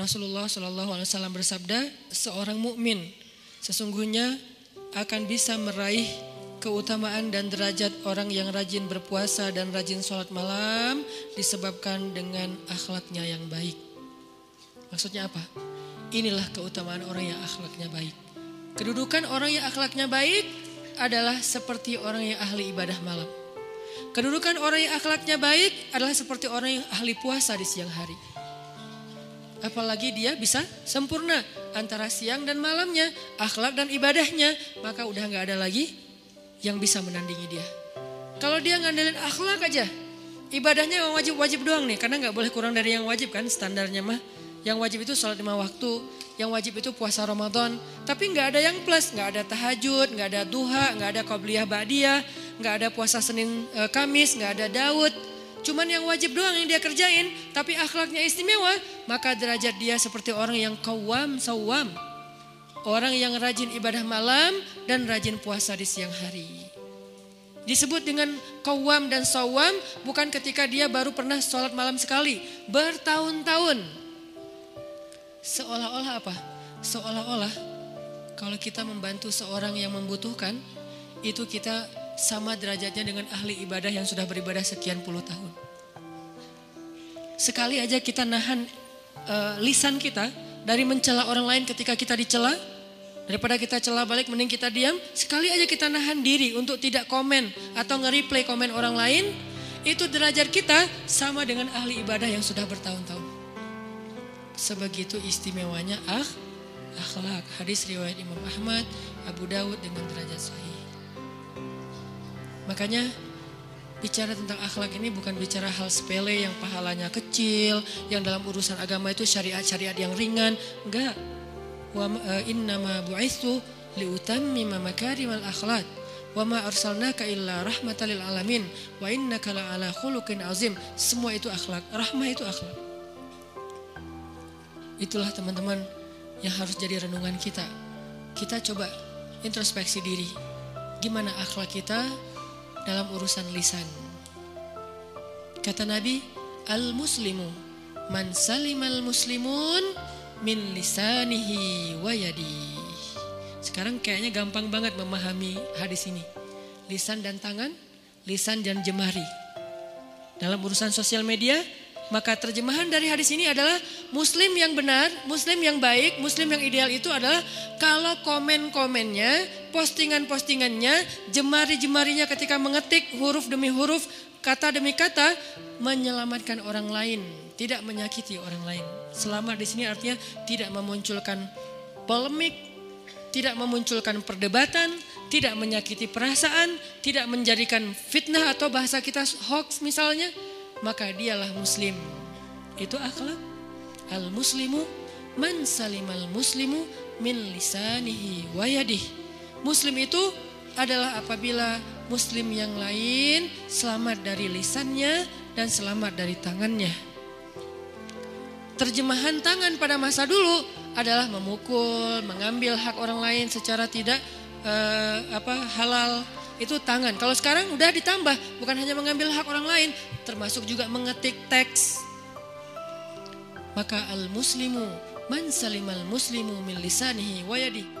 Rasulullah SAW bersabda, seorang mukmin sesungguhnya akan bisa meraih keutamaan dan derajat orang yang rajin berpuasa dan rajin sholat malam disebabkan dengan akhlaknya yang baik. Maksudnya apa? Inilah keutamaan orang yang akhlaknya baik. Kedudukan orang yang akhlaknya baik adalah seperti orang yang ahli ibadah malam. Kedudukan orang yang akhlaknya baik adalah seperti orang yang ahli puasa di siang hari. Apalagi dia bisa sempurna antara siang dan malamnya, akhlak dan ibadahnya, maka udah gak ada lagi yang bisa menandingi dia. Kalau dia ngandelin akhlak aja, ibadahnya wajib-wajib doang nih, karena gak boleh kurang dari yang wajib kan standarnya mah. Yang wajib itu sholat 5 waktu, yang wajib itu puasa Ramadan, tapi gak ada yang plus, gak ada tahajud, gak ada duha, gak ada qobliyah ba'diyah, gak ada puasa Senin Kamis, gak ada Daud. Cuman yang wajib doang yang dia kerjain, tapi akhlaknya istimewa, maka derajat dia seperti orang yang qawwam sawwam, orang yang rajin ibadah malam dan rajin puasa di siang hari. Disebut dengan qawwam dan sawwam bukan ketika dia baru pernah sholat malam sekali, bertahun-tahun. Seolah-olah apa? Seolah-olah kalau kita membantu seorang yang membutuhkan, itu kita sama derajatnya dengan ahli ibadah yang sudah beribadah sekian puluh tahun. Sekali aja kita nahan lisan kita dari mencela orang lain ketika kita dicela, daripada kita cela balik mending kita diam. Sekali aja kita nahan diri untuk tidak komen atau nge-replay komen orang lain, itu derajat kita sama dengan ahli ibadah yang sudah bertahun-tahun. Sebegitu istimewanya akhlak. Hadis riwayat Imam Ahmad, Abu Dawud dengan derajat sahih. Makanya bicara tentang akhlak ini bukan bicara hal sepele yang pahalanya kecil, yang dalam urusan agama itu syariat-syariat yang ringan. Enggak. Wa inna ma bu'itsu liutammima makarimal akhlaq wa ma arsalnaka illa rahmatal lil alamin wa innaka la'ala khuluqin azim. Semua itu akhlak, rahmah itu akhlak. Itulah teman-teman yang harus jadi renungan kita. Kita coba introspeksi diri. Gimana akhlak kita dalam urusan lisan? Kata Nabi, Al-muslimu man salim al muslimun min lisanihi wa yadih. Sekarang kayaknya gampang banget memahami hadis ini. Lisan dan tangan, lisan dan jemari. Dalam urusan sosial media, maka terjemahan dari hadis ini adalah muslim yang benar, muslim yang baik, muslim yang ideal itu adalah kalau komen-komennya, postingan-postingannya, jemari-jemarinya ketika mengetik huruf demi huruf, kata demi kata, menyelamatkan orang lain, tidak menyakiti orang lain. Selamat di sini artinya tidak memunculkan polemik, tidak memunculkan perdebatan, tidak menyakiti perasaan, tidak menjadikan fitnah atau bahasa kita hoax misalnya, maka dialah muslim. Itu akhlak. Al-muslimu man salim al muslimu min lisanihi wa yadih. Muslim itu adalah apabila muslim yang lain selamat dari lisannya dan selamat dari tangannya. Terjemahan tangan pada masa dulu adalah memukul, mengambil hak orang lain secara tidak halal, itu tangan. Kalau sekarang udah ditambah, bukan hanya mengambil hak orang lain, termasuk juga mengetik teks. Maka al-muslimu man salim al muslimun min lisanihi wa yadih.